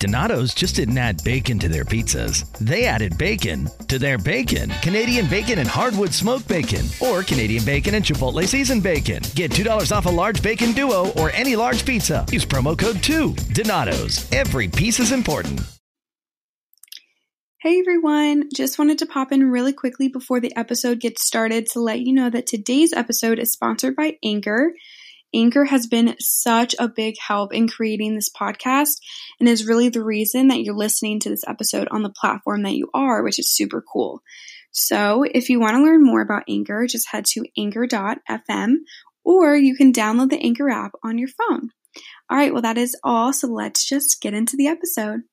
Donato's just didn't add bacon to their pizzas. They added bacon to their bacon. Canadian bacon and hardwood smoked bacon. Or Canadian bacon and Chipotle seasoned bacon. Get $2 off a large Bacon Duo or any large pizza. Use promo code 2. Donato's. Every piece is important. Hey everyone, just wanted to pop in really quickly before the episode gets started to let you know that today's episode is sponsored by Anchor. Anchor has been such a big help in creating this podcast and is really the reason that you're listening to this episode on the platform that you are, which is super cool. So if you want to learn more about Anchor, just head to anchor.fm or you can download the Anchor app on your phone. All right, well, that is all. So let's just get into the episode.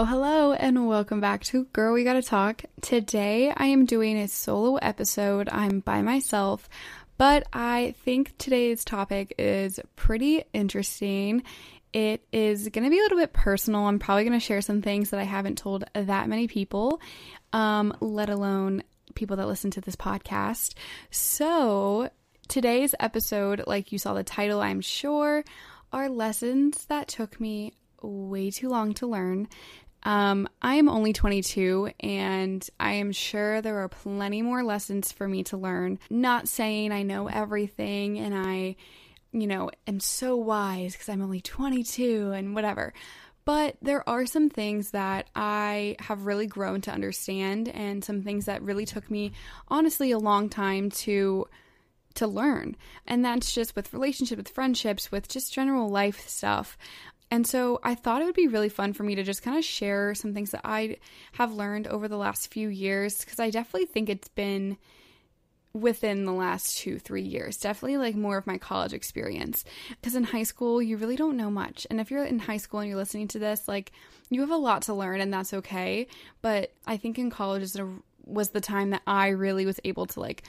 Hello, and welcome back to Girl We Gotta Talk. Today I am doing a solo episode. I'm by myself, but I think today's topic is pretty interesting. It is going to be a little bit personal. I'm probably going to share some things that I haven't told that many people, let alone people that listen to this podcast. So today's episode, like you saw the title, I'm sure, are lessons that took me way too long to learn. I'm only 22 and I am sure there are plenty more lessons for me to learn. Not saying I know everything and I, am so wise because I'm only 22 and whatever. But there are some things that I have really grown to understand and some things that really took me honestly a long time to learn. And that's just with relationships, with friendships, with just general life stuff. And so I thought it would be really fun for me to just kind of share some things that I have learned over the last few years, because I definitely think it's been within the last 2-3 years, definitely like more of my college experience, because in high school, you really don't know much. And if you're in high school and you're listening to this, like you have a lot to learn and that's okay. But I think in college was the time that I really was able to like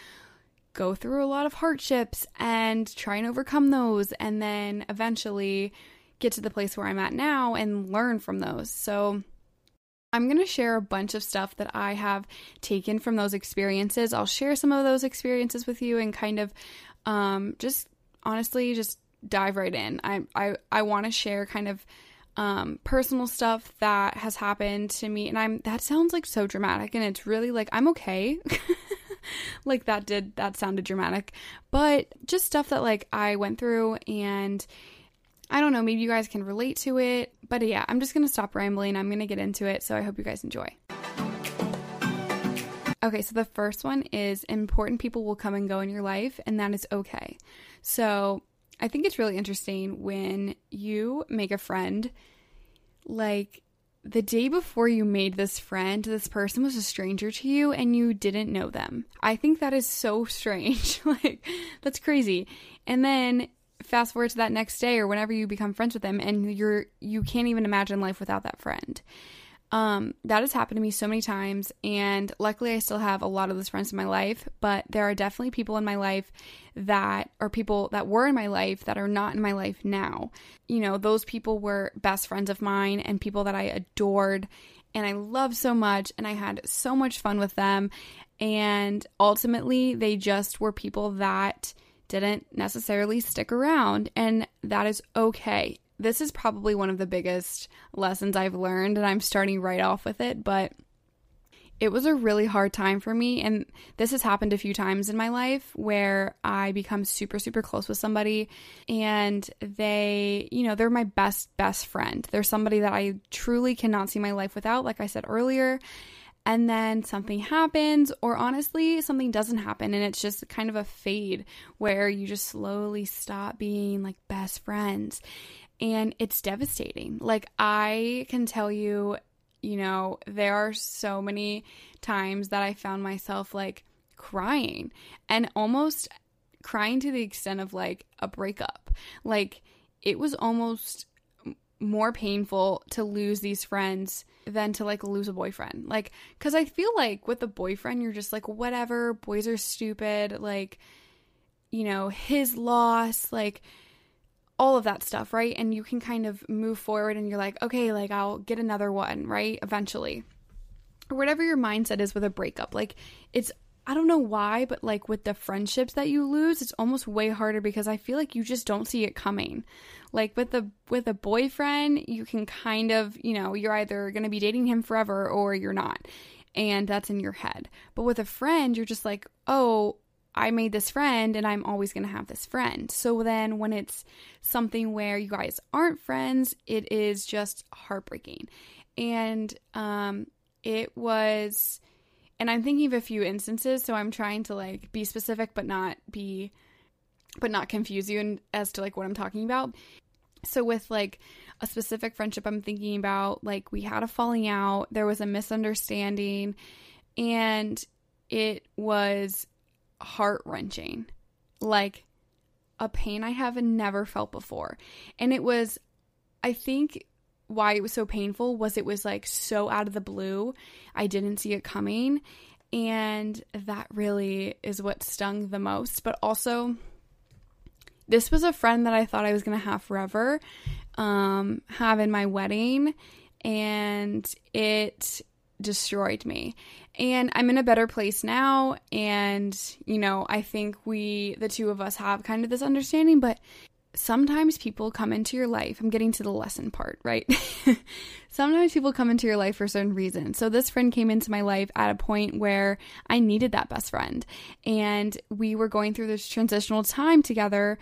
go through a lot of hardships and try and overcome those. And then eventually get to the place where I'm at now and learn from those. So I'm going to share a bunch of stuff that I have taken from those experiences. I'll share some of those experiences with you and kind of just honestly just dive right in. I want to share kind of personal stuff that has happened to me, and that sounds like so dramatic, and it's really like I'm okay. Like that sounded dramatic, but just stuff that like I went through, and I don't know, maybe you guys can relate to it, but yeah, I'm just going to stop rambling. I'm going to get into it, so I hope you guys enjoy. Okay, so the first one is important people will come and go in your life, and that is okay. So I think it's really interesting when you make a friend, like the day before you made this friend, this person was a stranger to you and you didn't know them. I think that is so strange. Like, that's crazy. And then fast forward to that next day or whenever you become friends with them, and you can't even imagine life without that friend. That has happened to me so many times, and luckily I still have a lot of those friends in my life, but there are definitely people in my life that are people that were in my life that are not in my life now. Those people were best friends of mine and people that I adored and I loved so much, and I had so much fun with them, and ultimately they just were people that didn't necessarily stick around, and that is okay. This is probably one of the biggest lessons I've learned, and I'm starting right off with it, but it was a really hard time for me, and this has happened a few times in my life where I become super, super close with somebody, and they, they're my best friend. They're somebody that I truly cannot see my life without, like I said earlier, and then something happens, or honestly, something doesn't happen, and it's just kind of a fade where you just slowly stop being like best friends, and it's devastating. Like, I can tell you, you know, there are so many times that I found myself like crying, and almost crying to the extent of like a breakup. Like, it was almost more painful to lose these friends than to like lose a boyfriend. Like, because I feel like with a boyfriend, you're just like, whatever, boys are stupid, like, you know, his loss, like all of that stuff, right? And you can kind of move forward and you're like, okay, like I'll get another one, right? Eventually. Or whatever your mindset is with a breakup. Like, it's, I don't know why, but like with the friendships that you lose, it's almost way harder because I feel like you just don't see it coming. Like with a boyfriend, you can kind of, you know, you're either going to be dating him forever or you're not. And that's in your head. But with a friend, you're just like, oh, I made this friend and I'm always going to have this friend. So then when it's something where you guys aren't friends, it is just heartbreaking. And it was, and I'm thinking of a few instances, so I'm trying to like be specific but not confuse you as to like what I'm talking about. So with like a specific friendship I'm thinking about, like we had a falling out, there was a misunderstanding, and it was heart-wrenching, like a pain I have never felt before. And it was, I think why it was so painful was it was like so out of the blue, I didn't see it coming, and that really is what stung the most. But also, this was a friend that I thought I was gonna have forever, have in my wedding, and it destroyed me. And I'm in a better place now, and you know, I think the two of us have kind of this understanding, but sometimes people come into your life. I'm getting to the lesson part, right? Sometimes people come into your life for certain reasons. So this friend came into my life at a point where I needed that best friend, and we were going through this transitional time together,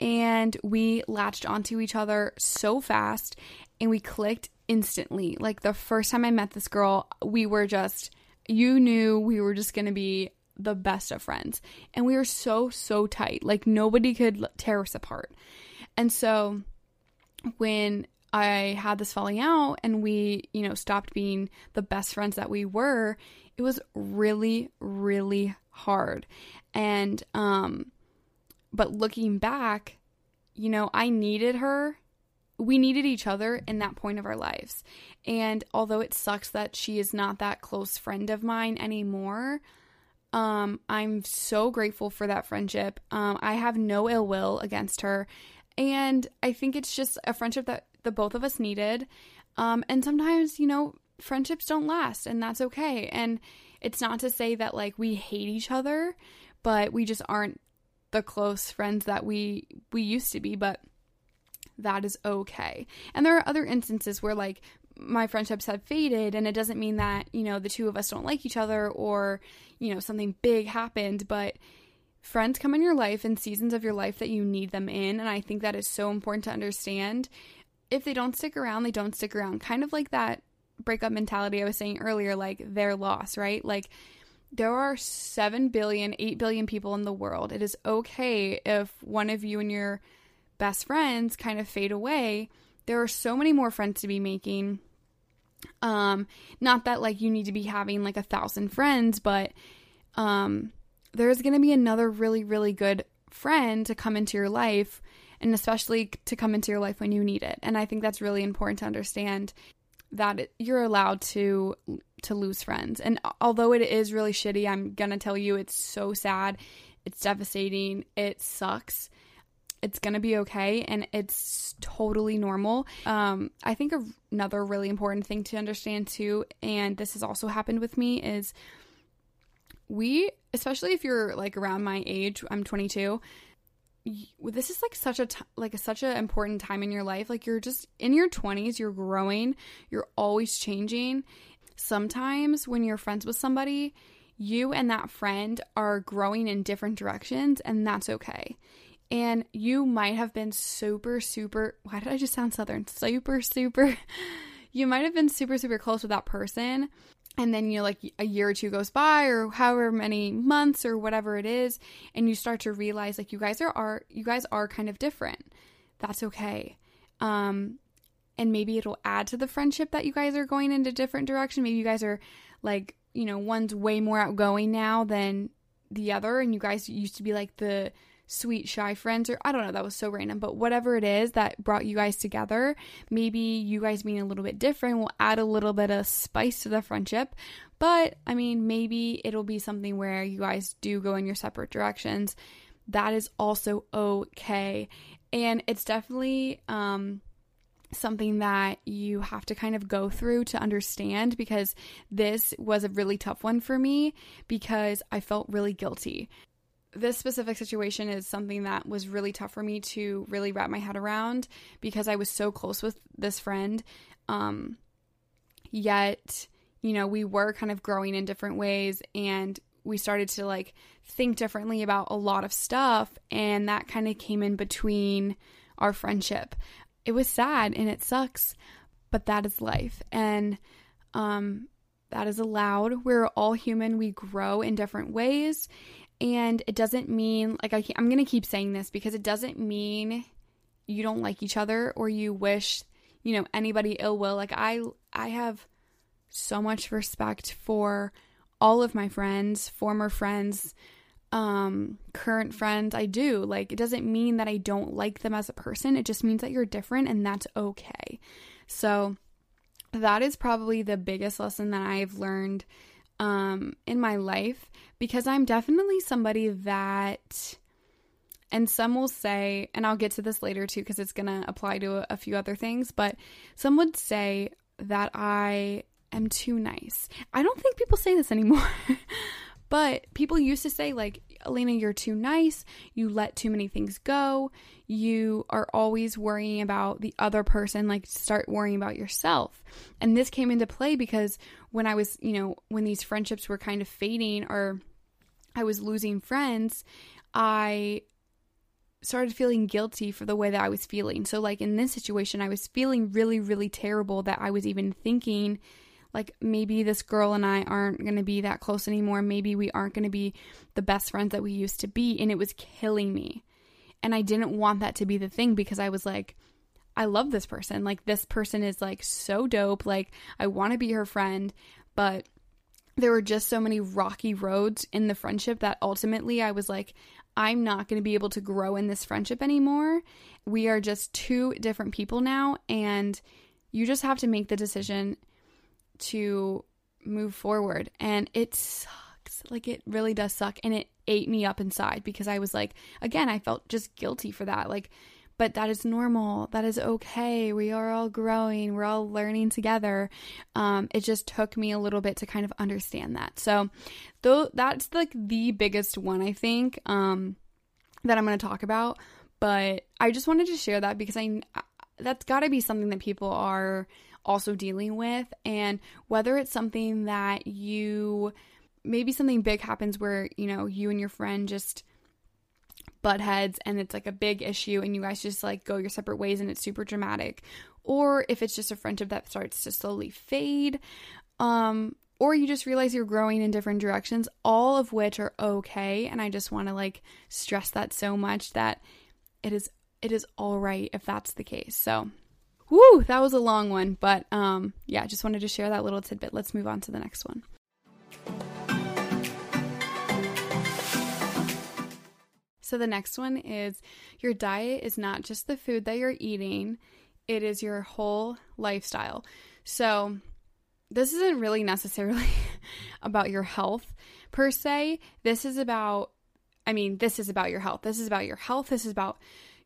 and we latched onto each other so fast, and we clicked instantly. Like the first time I met this girl, you knew we were just going to be the best of friends, and we were so tight, like nobody could tear us apart. And so when I had this falling out and we, you know, stopped being the best friends that we were, it was really, really hard. And but looking back, you know, I needed her. We needed each other in that point of our lives. And although it sucks that she is not that close friend of mine anymore, I'm so grateful for that friendship. I have no ill will against her, and I think it's just a friendship that the both of us needed. And sometimes, you know, friendships don't last, and that's okay. And it's not to say that like we hate each other, but we just aren't the close friends that we used to be, but that is okay. And there are other instances where like my friendships have faded, and it doesn't mean that, you know, the two of us don't like each other or, you know, something big happened, but friends come in your life in seasons of your life that you need them in. And I think that is so important to understand. If they don't stick around, they don't stick around. Kind of like that breakup mentality I was saying earlier, like their loss, right? Like there are 7 billion, 8 billion people in the world. It is okay if one of you and your best friends kind of fade away. There are so many more friends to be making. Not that like you need to be having like 1,000 friends, but there's going to be another really, really good friend to come into your life, and especially to come into your life when you need it. And I think that's really important to understand, that you're allowed to lose friends. And although it is really shitty, I'm going to tell you, it's so sad. It's devastating. It sucks. It's going to be okay, and it's totally normal. I think another really important thing to understand too, and this has also happened with me, is especially if you're like around my age, I'm 22, this is like such an important time in your life. Like you're just in your 20s, you're growing, you're always changing. Sometimes when you're friends with somebody, you and that friend are growing in different directions, and that's okay. And you might have been why did I just sound Southern? You might have been super, super close with that person, And then you're like a year or two goes by or however many months or whatever it is, and you start to realize like you guys are kind of different. That's okay. And maybe it'll add to the friendship that you guys are going in a different direction. Maybe you guys are like, you know, one's way more outgoing now than the other, and you guys used to be like the sweet shy friends, or I don't know, that was so random, but whatever it is that brought you guys together, maybe you guys being a little bit different will add a little bit of spice to the friendship. But I mean, maybe it'll be something where you guys do go in your separate directions. That is also okay. And it's definitely something that you have to kind of go through to understand, because this was a really tough one for me because I felt really guilty. This specific situation is something that was really tough for me to really wrap my head around because I was so close with this friend. Yet, you know, we were kind of growing in different ways, and we started to like think differently about a lot of stuff, and that kind of came in between our friendship. It was sad and it sucks, but that is life. And, that is allowed. We're all human. We grow in different ways. And it doesn't mean, like, I'm going to keep saying this because it doesn't mean you don't like each other or you wish, you know, anybody ill will. Like, I have so much respect for all of my friends, former friends, current friends. I do. Like, it doesn't mean that I don't like them as a person. It just means that you're different, and that's okay. So that is probably the biggest lesson that I've learned in my life, because I'm definitely somebody that, and some will say, and I'll get to this later too because it's going to apply to a few other things, but some would say that I am too nice. I don't think people say this anymore, but people used to say like, Elena, you're too nice, you let too many things go, you are always worrying about the other person, like start worrying about yourself. And this came into play because when I was, you know, when these friendships were kind of fading or I was losing friends, I started feeling guilty for the way that I was feeling. So like in this situation, I was feeling really, really terrible that I was even thinking like maybe this girl and I aren't going to be that close anymore. Maybe we aren't going to be the best friends that we used to be. And it was killing me. And I didn't want that to be the thing because I was like, I love this person. Like this person is like so dope. Like I want to be her friend. But there were just so many rocky roads in the friendship that ultimately I was like, I'm not going to be able to grow in this friendship anymore. We are just two different people now. And you just have to make the decision to move forward. And it sucks. Like it really does suck. And it ate me up inside because I was like, again, I felt just guilty for that. Like, but that is normal. That is okay. We are all growing. We're all learning together. It just took me a little bit to kind of understand that. So though that's like the biggest one, I think, that I'm going to talk about, but I just wanted to share that because that's gotta be something that people are also dealing with. And whether it's something that you, maybe something big happens where, you know, you and your friend just butt heads and it's like a big issue and you guys just like go your separate ways and it's super dramatic, or if it's just a friendship that starts to slowly fade, or you just realize you're growing in different directions, all of which are okay. And I just want to like stress that so much, that it is all right if that's the case. So woo, that was a long one, but yeah, just wanted to share that little tidbit. Let's move on to the next one. So the next one is, your diet is not just the food that you're eating, it is your whole lifestyle. So this isn't really necessarily about your health per se. This is about your health. This is about your health. This is about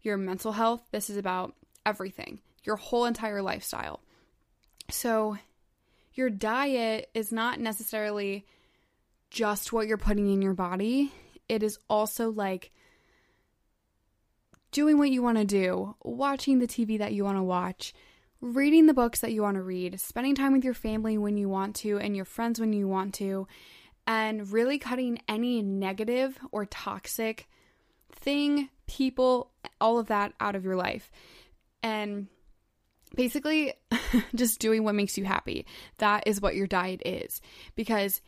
your mental health. This is about everything. Your whole entire lifestyle. So your diet is not necessarily just what you're putting in your body. It is also like doing what you want to do, watching the TV that you want to watch, reading the books that you want to read, spending time with your family when you want to and your friends when you want to, and really cutting any negative or toxic thing, people, all of that out of your life. And basically, just doing what makes you happy. That is what your diet is. Because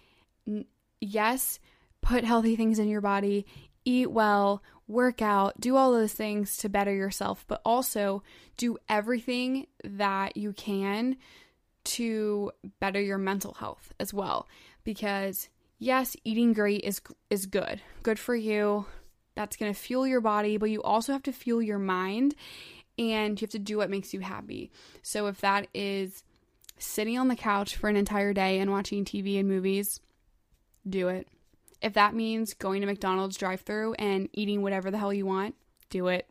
yes, put healthy things in your body, eat well, work out, do all those things to better yourself, but also do everything that you can to better your mental health as well. Because yes, eating great is good. Good for you. That's going to fuel your body, but you also have to fuel your mind, and you have to do what makes you happy. So if that is sitting on the couch for an entire day and watching TV and movies, do it. If that means going to McDonald's drive-thru and eating whatever the hell you want, do it.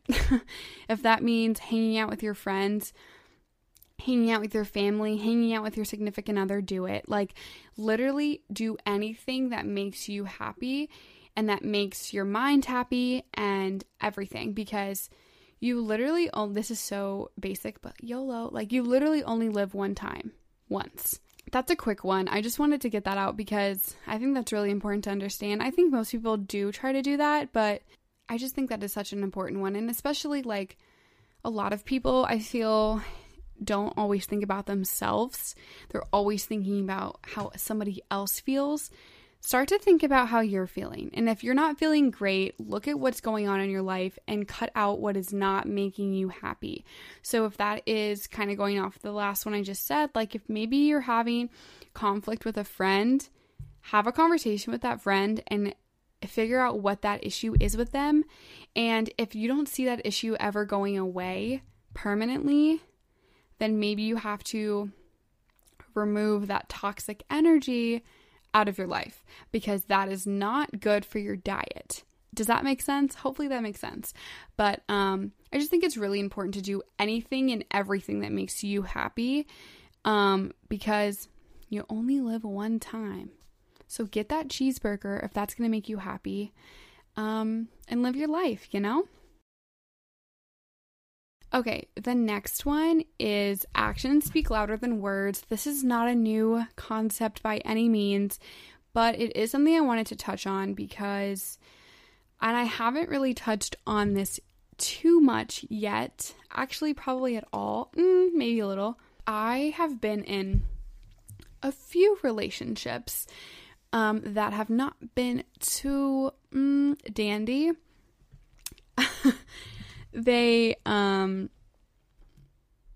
If that means hanging out with your friends, hanging out with your family, hanging out with your significant other, do it. Like, literally do anything that makes you happy and that makes your mind happy and everything, because you literally, this is so basic, but YOLO, like, you literally only live one time, once. That's a quick one. I just wanted to get that out because I think that's really important to understand. I think most people do try to do that, but I just think that is such an important one. And especially, like, a lot of people, I feel, don't always think about themselves. They're always thinking about how somebody else feels. Start to think about how you're feeling. And if you're not feeling great, look at what's going on in your life and cut out what is not making you happy. So if that is kind of going off the last one I just said, like, if maybe you're having conflict with a friend, have a conversation with that friend and figure out what that issue is with them. And if you don't see that issue ever going away permanently, then maybe you have to remove that toxic energy out of your life, because that is not good for your diet. Does that make sense? Hopefully that makes sense. But I just think it's really important to do anything and everything that makes you happy, because you only live one time. So get that cheeseburger if that's going to make you happy, and live your life, you know? Okay, the next one is actions speak louder than words. This is not a new concept by any means, but it is something I wanted to touch on because, and I haven't really touched on this too much yet, actually probably at all, maybe a little. I have been in a few relationships that have not been too dandy. They,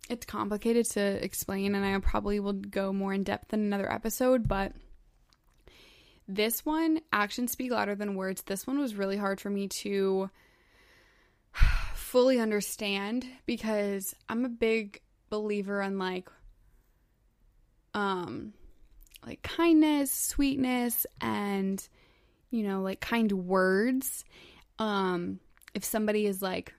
it's complicated to explain, and I probably will go more in depth in another episode, but this one, actions speak louder than words, this one was really hard for me to fully understand, because I'm a big believer in, like kindness, sweetness, and, you know, like, kind words. If somebody is, like,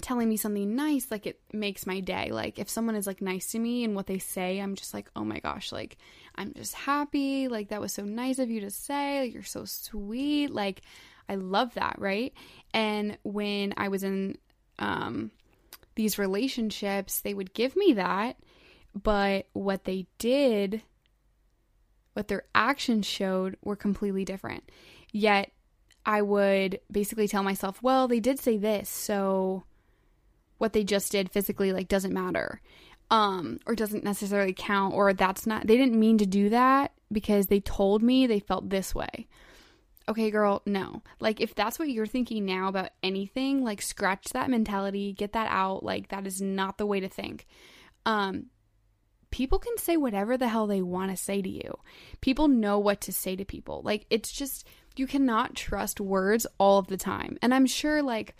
telling me something nice, like, it makes my day. Like, if someone is, like, nice to me and what they say, I'm just like, oh my gosh, like, I'm just happy, like, that was so nice of you to say, like, you're so sweet, like, I love that, right? And when I was in these relationships, they would give me that, but what they did, what their actions showed, were completely different. Yet I would basically tell myself, well, they did say this, so what they just did physically, like, doesn't matter, or doesn't necessarily count, or that's not, they didn't mean to do that because they told me they felt this way. Okay, girl, no. Like, if that's what you're thinking now about anything, like, scratch that mentality, get that out. Like, that is not the way to think. People can say whatever the hell they want to say to you. People know what to say to people. Like, it's just, you cannot trust words all of the time. And I'm sure, like,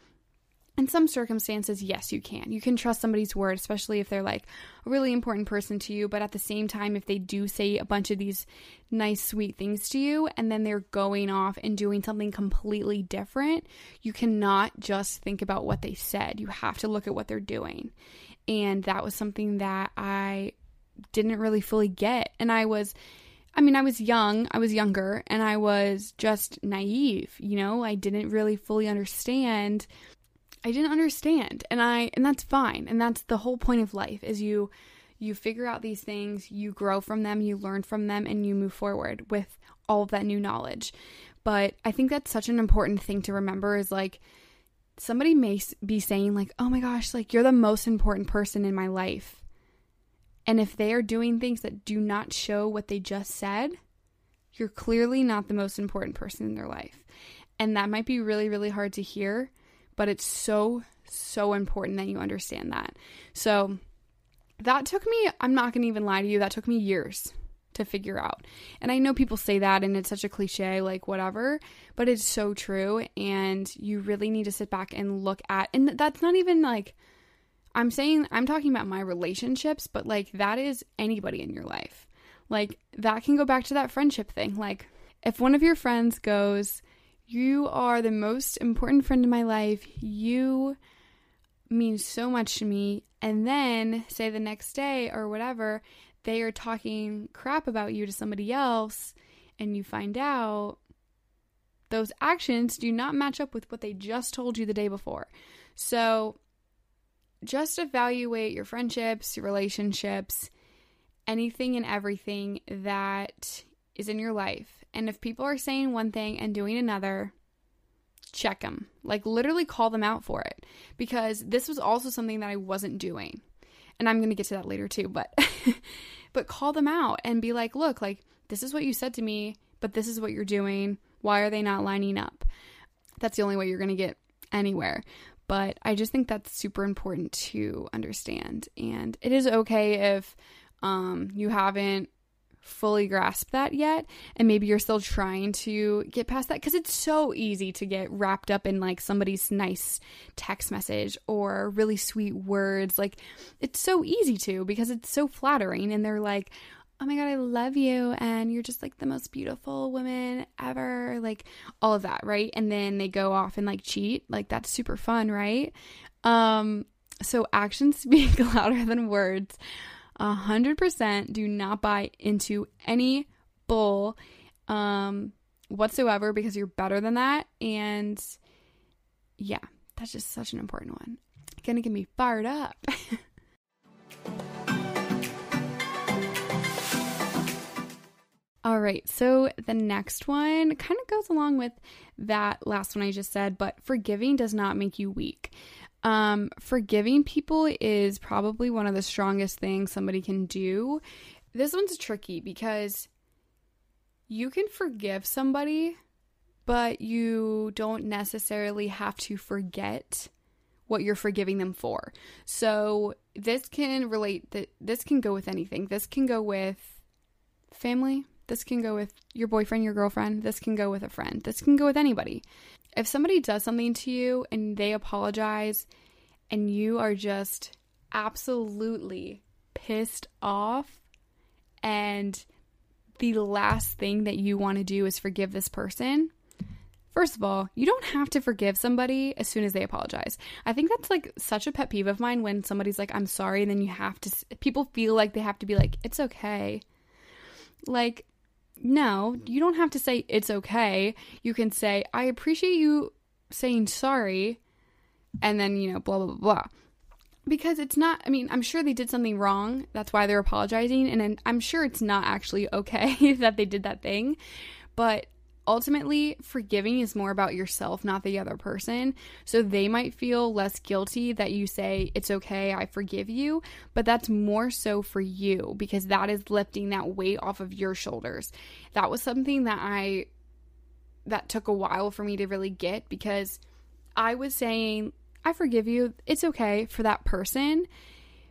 in some circumstances, yes, you can. You can trust somebody's word, especially if they're, like, a really important person to you. But at the same time, if they do say a bunch of these nice, sweet things to you, and then they're going off and doing something completely different, you cannot just think about what they said. You have to look at what they're doing. And that was something that I didn't really fully get. And I was young, I was younger, and I was just naive, you know? I didn't really fully understand. And that's fine. And that's the whole point of life, is you figure out these things, you grow from them, you learn from them, and you move forward with all of that new knowledge. But I think that's such an important thing to remember, is, like, somebody may be saying, like, oh my gosh, like, you're the most important person in my life. And if they are doing things that do not show what they just said, you're clearly not the most important person in their life. And that might be really, really hard to hear, but it's so, so important that you understand that. So that took me, I'm not going to even lie to you, that took me years to figure out. And I know people say that and it's such a cliche, like whatever, but it's so true. And you really need to sit back and look at, and that's not even like, I'm saying, I'm talking about my relationships, but like that is anybody in your life. Like that can go back to that friendship thing. Like if one of your friends goes, you are the most important friend in my life, you mean so much to me, and then say the next day or whatever, they are talking crap about you to somebody else, and you find out those actions do not match up with what they just told you the day before. So just evaluate your friendships, your relationships, anything and everything that is in your life. And if people are saying one thing and doing another, check them. Like literally call them out for it, because this was also something that I wasn't doing. And I'm going to get to that later too, but call them out and be like, look, like this is what you said to me, but this is what you're doing. Why are they not lining up? That's the only way you're going to get anywhere. But I just think that's super important to understand. And it is okay if you haven't fully grasped that yet, and maybe you're still trying to get past that, because it's so easy to get wrapped up in like somebody's nice text message or really sweet words. Like it's so easy to, because it's so flattering, and they're like, oh my God, I love you, and you're just like the most beautiful woman ever, like all of that, right? And then they go off and like cheat. Like that's super fun, right? So actions speak louder than words. 100% do not buy into any bull whatsoever, because you're better than that. And yeah, that's just such an important one. It's gonna get me fired up. All right, so the next one kind of goes along with that last one I just said, but forgiving does not make you weak. Forgiving people is probably one of the strongest things somebody can do. This one's tricky because you can forgive somebody, but you don't necessarily have to forget what you're forgiving them for. So this can relate, that this can go with anything. This can go with family. This can go with your boyfriend, your girlfriend. This can go with a friend. This can go with anybody. If somebody does something to you and they apologize and you are just absolutely pissed off, and the last thing that you want to do is forgive this person, first of all, you don't have to forgive somebody as soon as they apologize. I think that's like such a pet peeve of mine, when somebody's like, I'm sorry, and then you have to, people feel like they have to be like, it's okay. Like, no, you don't have to say it's okay. You can say, I appreciate you saying sorry, and then, you know, blah, blah, blah, blah. Because it's not, I mean, I'm sure they did something wrong. That's why they're apologizing. And I'm sure it's not actually okay that they did that thing. But ultimately, forgiving is more about yourself, not the other person. So they might feel less guilty that you say, it's okay, I forgive you. But that's more so for you, because that is lifting that weight off of your shoulders. That was something that that took a while for me to really get, because I was saying, I forgive you, it's okay, for that person.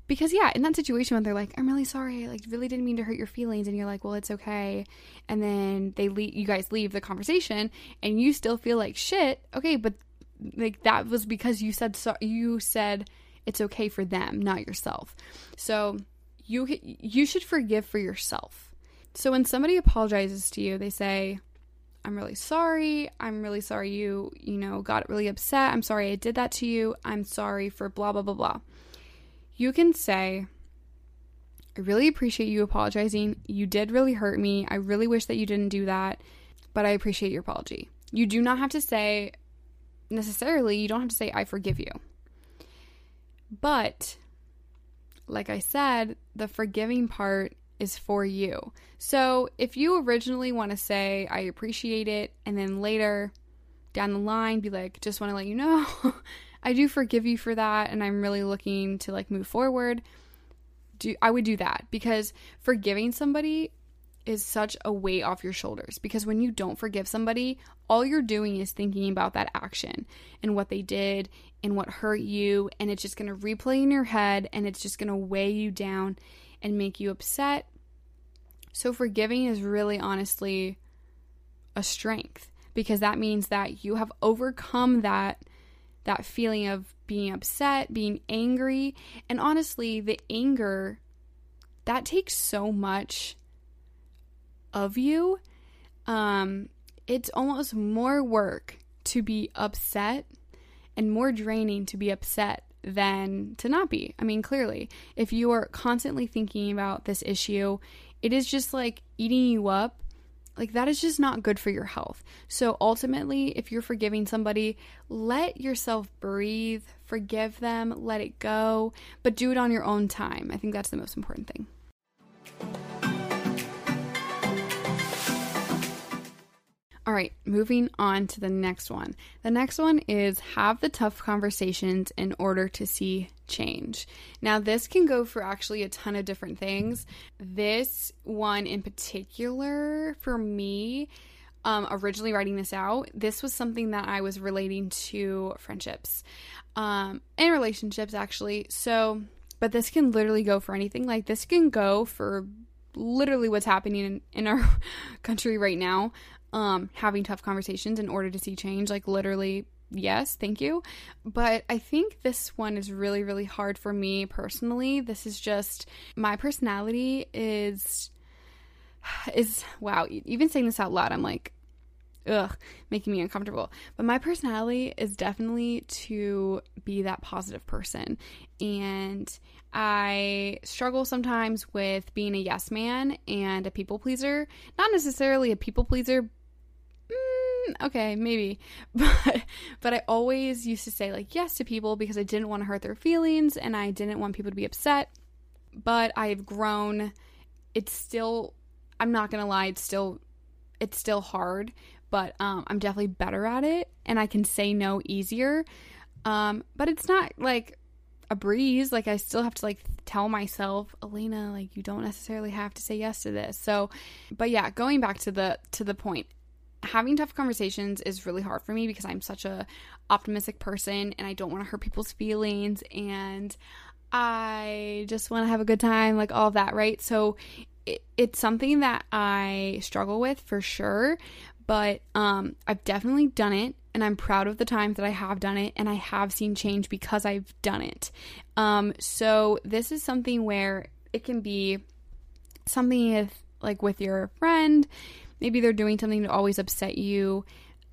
Because yeah, in that situation when they're like, I'm really sorry, like really didn't mean to hurt your feelings, and you're like, well, it's okay. And then they leave, you guys leave the conversation, and you still feel like shit. Okay, but like that was because you said it's okay for them, not yourself. So you should forgive for yourself. So when somebody apologizes to you, they say, I'm really sorry you know, got really upset. I'm sorry I did that to you. I'm sorry for blah, blah, blah, blah. You can say, I really appreciate you apologizing. You did really hurt me. I really wish that you didn't do that, but I appreciate your apology. You do not have to say, necessarily, you don't have to say, I forgive you. But, like I said, the forgiving part is for you. So if you originally want to say, I appreciate it, and then later down the line be like, just want to let you know, I do forgive you for that, and I'm really looking to like move forward. I would do that, because forgiving somebody is such a weight off your shoulders, because when you don't forgive somebody, all you're doing is thinking about that action and what they did and what hurt you, and it's just going to replay in your head, and it's just going to weigh you down and make you upset. So forgiving is really honestly a strength, because that means that you have overcome that feeling of being upset, being angry. And honestly, the anger, that takes so much of you. It's almost more work to be upset and more draining to be upset than to not be. I mean, clearly, if you are constantly thinking about this issue, it is just like eating you up. Like, that is just not good for your health. So ultimately, if you're forgiving somebody, let yourself breathe, forgive them, let it go, but do it on your own time. I think that's the most important thing. All right, moving on to the next one. The next one is have the tough conversations in order to see change. Now, this can go for actually a ton of different things. This one in particular, for me, originally writing this out, this was something that I was relating to friendships and relationships, actually. So, but this can literally go for anything. Like, this can go for literally what's happening in our country right now. Having tough conversations in order to see change, like literally, yes, thank you. But I think this one is really, really hard for me personally. This is just, my personality is wow, even saying this out loud, I'm like, ugh, making me uncomfortable. But my personality is definitely to be that positive person. And I struggle sometimes with being a yes man and a people pleaser. Not necessarily a people pleaser, okay, maybe, but I always used to say like yes to people because I didn't want to hurt their feelings and I didn't want people to be upset. But I've grown. It's still, I'm not gonna lie, it's still hard, but I'm definitely better at it and I can say no easier. But it's not like a breeze. Like, I still have to like tell myself, Elena, like you don't necessarily have to say yes to this. So, but yeah, going back to the point. Having tough conversations is really hard for me because I'm such a optimistic person and I don't want to hurt people's feelings and I just want to have a good time, like all of that, right? So it's something that I struggle with for sure, but I've definitely done it and I'm proud of the times that I have done it and I have seen change because I've done it. So this is something where it can be something if, like with your friend, maybe they're doing something to always upset you,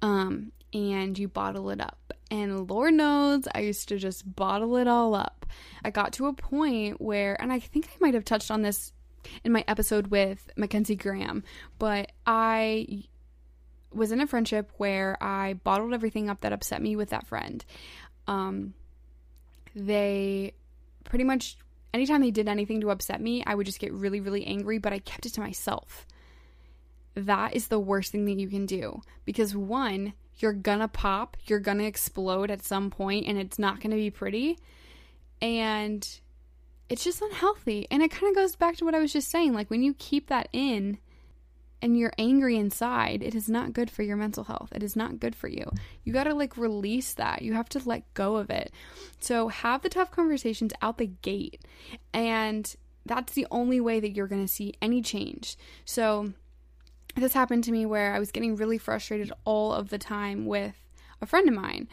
and you bottle it up. And Lord knows, I used to just bottle it all up. I got to a point where, and I think I might have touched on this in my episode with Mackenzie Graham, but I was in a friendship where I bottled everything up that upset me with that friend. They pretty much, anytime they did anything to upset me, I would just get really, really angry, but I kept it to myself. That is the worst thing that you can do, because one, you're gonna pop, you're gonna explode at some point, and it's not gonna be pretty, and it's just unhealthy. And it kind of goes back to what I was just saying, like when you keep that in and you're angry inside, it is not good for your mental health. It is not good for you. You gotta like release that. You have to let go of it. So have the tough conversations out the gate, and that's the only way that you're gonna see any change. So this happened to me where I was getting really frustrated all of the time with a friend of mine,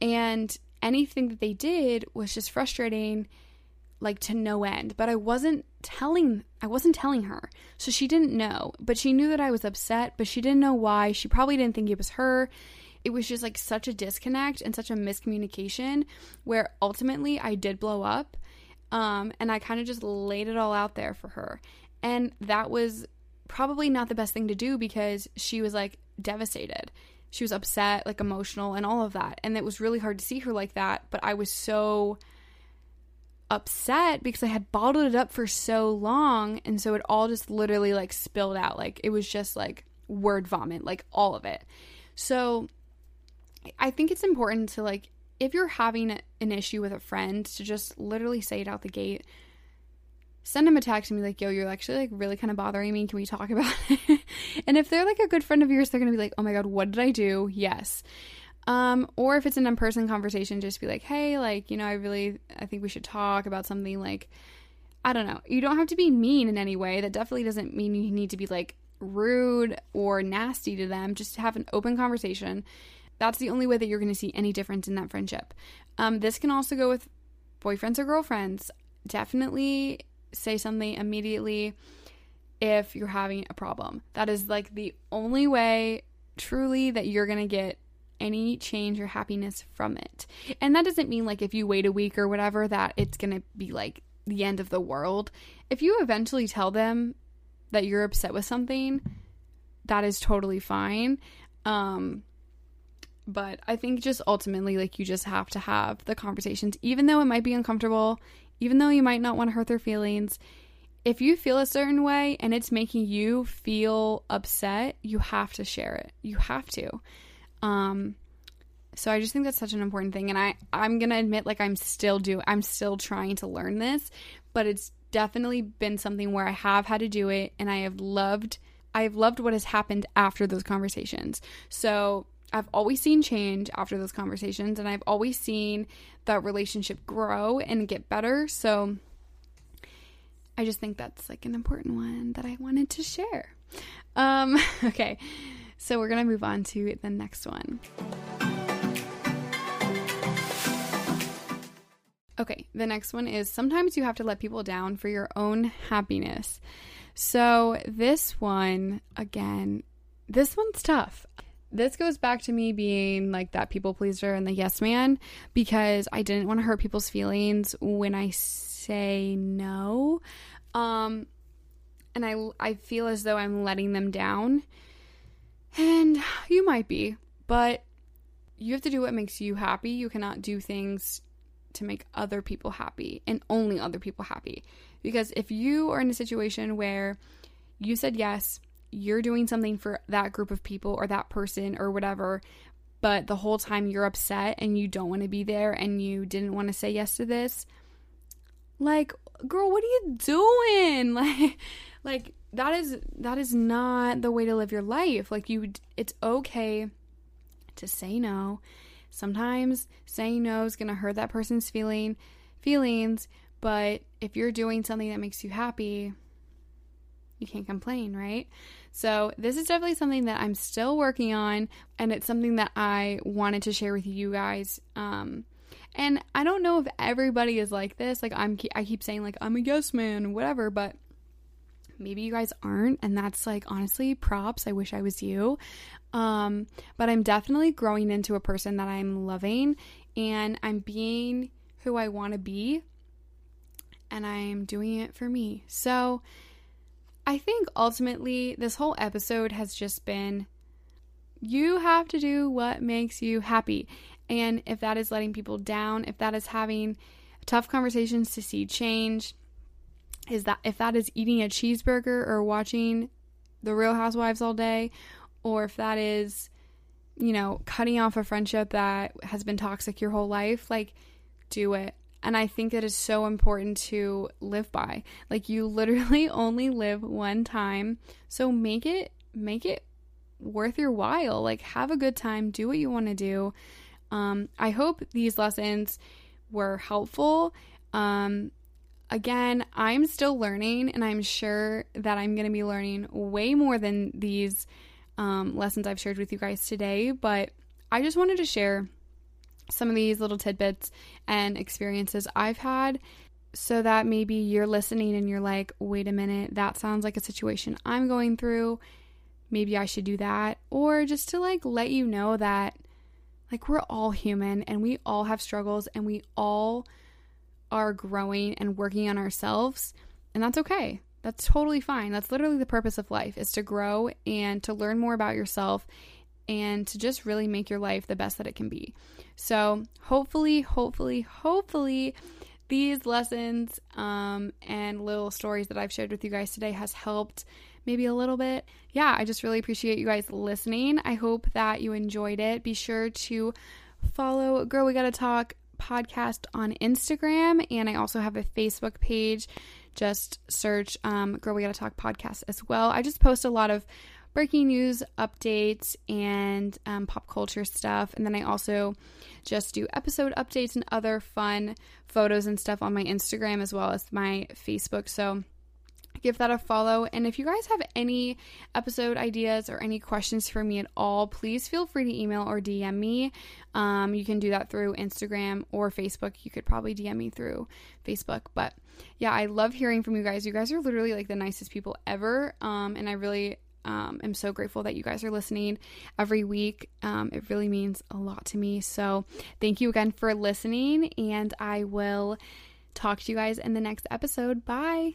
and anything that they did was just frustrating, like to no end, but I wasn't telling her. So she didn't know, but she knew that I was upset, but she didn't know why. She probably didn't think it was her. It was just like such a disconnect and such a miscommunication where ultimately I did blow up. And I kind of just laid it all out there for her. And that was probably not the best thing to do because she was like devastated. She was upset, like emotional and all of that. And it was really hard to see her like that. But I was so upset because I had bottled it up for so long. And so it all just literally like spilled out. Like it was just like word vomit, like all of it. So I think it's important to like, if you're having an issue with a friend, to just literally say it out the gate. send them a text and be like, yo, you're actually like really kind of bothering me. Can we talk about it? And if they're like a good friend of yours, they're going to be like, oh my God, what did I do? Yes. Or if it's an in-person conversation, just be like, hey, like, you know, I think we should talk about something. Like, I don't know. You don't have to be mean in any way. That definitely doesn't mean you need to be like rude or nasty to them. Just have an open conversation. That's the only way that you're going to see any difference in that friendship. This can also go with boyfriends or girlfriends. Definitely say something immediately if you're having a problem. That is like the only way truly that you're going to get any change or happiness from it. And that doesn't mean like if you wait a week or whatever that it's going to be like the end of the world. If you eventually tell them that you're upset with something, that is totally fine. But I think just ultimately, like, you just have to have the conversations, even though it might be uncomfortable, even though you might not want to hurt their feelings. If you feel a certain way and it's making you feel upset, you have to share it. You have to. So I just think that's such an important thing. And I'm going to admit, like, I'm still trying to learn this, but it's definitely been something where I have had to do it. And I've loved what has happened after those conversations. So I've always seen change after those conversations, and I've always seen that relationship grow and get better. So I just think that's like an important one that I wanted to share. Okay, so we're going to move on to the next one. Okay, the next one is sometimes you have to let people down for your own happiness. So this one, again, this one's tough. This goes back to me being like that people pleaser and the yes man, because I didn't want to hurt people's feelings when I say no. And I feel as though I'm letting them down. And you might be, but you have to do what makes you happy. You cannot do things to make other people happy and only other people happy. Because if you are in a situation where you said yes, you're doing something for that group of people or that person or whatever, but the whole time you're upset and you don't want to be there and you didn't want to say yes to this, like, girl, what are you doing? Like that is not the way to live your life. Like, it's okay to say no. Sometimes saying no is going to hurt that person's feelings, but if you're doing something that makes you happy, you can't complain, right? So this is definitely something that I'm still working on, and it's something that I wanted to share with you guys. And I don't know if everybody is like this. Like, I keep saying, like, I'm a yes man, whatever, but maybe you guys aren't, and that's, like, honestly, props. I wish I was you. But I'm definitely growing into a person that I'm loving, and I'm being who I want to be, and I'm doing it for me. So I think ultimately this whole episode has just been, you have to do what makes you happy. And if that is letting people down, if that is having tough conversations to see change, if that is eating a cheeseburger or watching The Real Housewives all day, or if that is, you know, cutting off a friendship that has been toxic your whole life, like, do it. And I think that is so important to live by. Like, you literally only live one time. So make it worth your while. Like, have a good time. Do what you want to do. I hope these lessons were helpful. Again, I'm still learning, and I'm sure that I'm going to be learning way more than these lessons I've shared with you guys today. But I just wanted to share some of these little tidbits and experiences I've had, so that maybe you're listening and you're like, wait a minute, that sounds like a situation I'm going through. Maybe I should do that. Or just to like let you know that like we're all human and we all have struggles and we all are growing and working on ourselves, and that's okay. That's totally fine. That's literally the purpose of life, is to grow and to learn more about yourself and to just really make your life the best that it can be. So hopefully these lessons and little stories that I've shared with you guys today has helped maybe a little bit. Yeah, I just really appreciate you guys listening. I hope that you enjoyed it. Be sure to follow Girl We Gotta Talk podcast on Instagram, and I also have a Facebook page. just search Girl We Gotta Talk Podcast as well. I just post a lot of breaking news updates and pop culture stuff. And then I also just do episode updates and other fun photos and stuff on my Instagram as well as my Facebook. So give that a follow. And if you guys have any episode ideas or any questions for me at all, please feel free to email or DM me. You can do that through Instagram or Facebook. You could probably DM me through Facebook. But yeah, I love hearing from you guys. You guys are literally like the nicest people ever. And I really... I'm so grateful that you guys are listening every week. It really means a lot to me. So thank you again for listening, and I will talk to you guys in the next episode. Bye.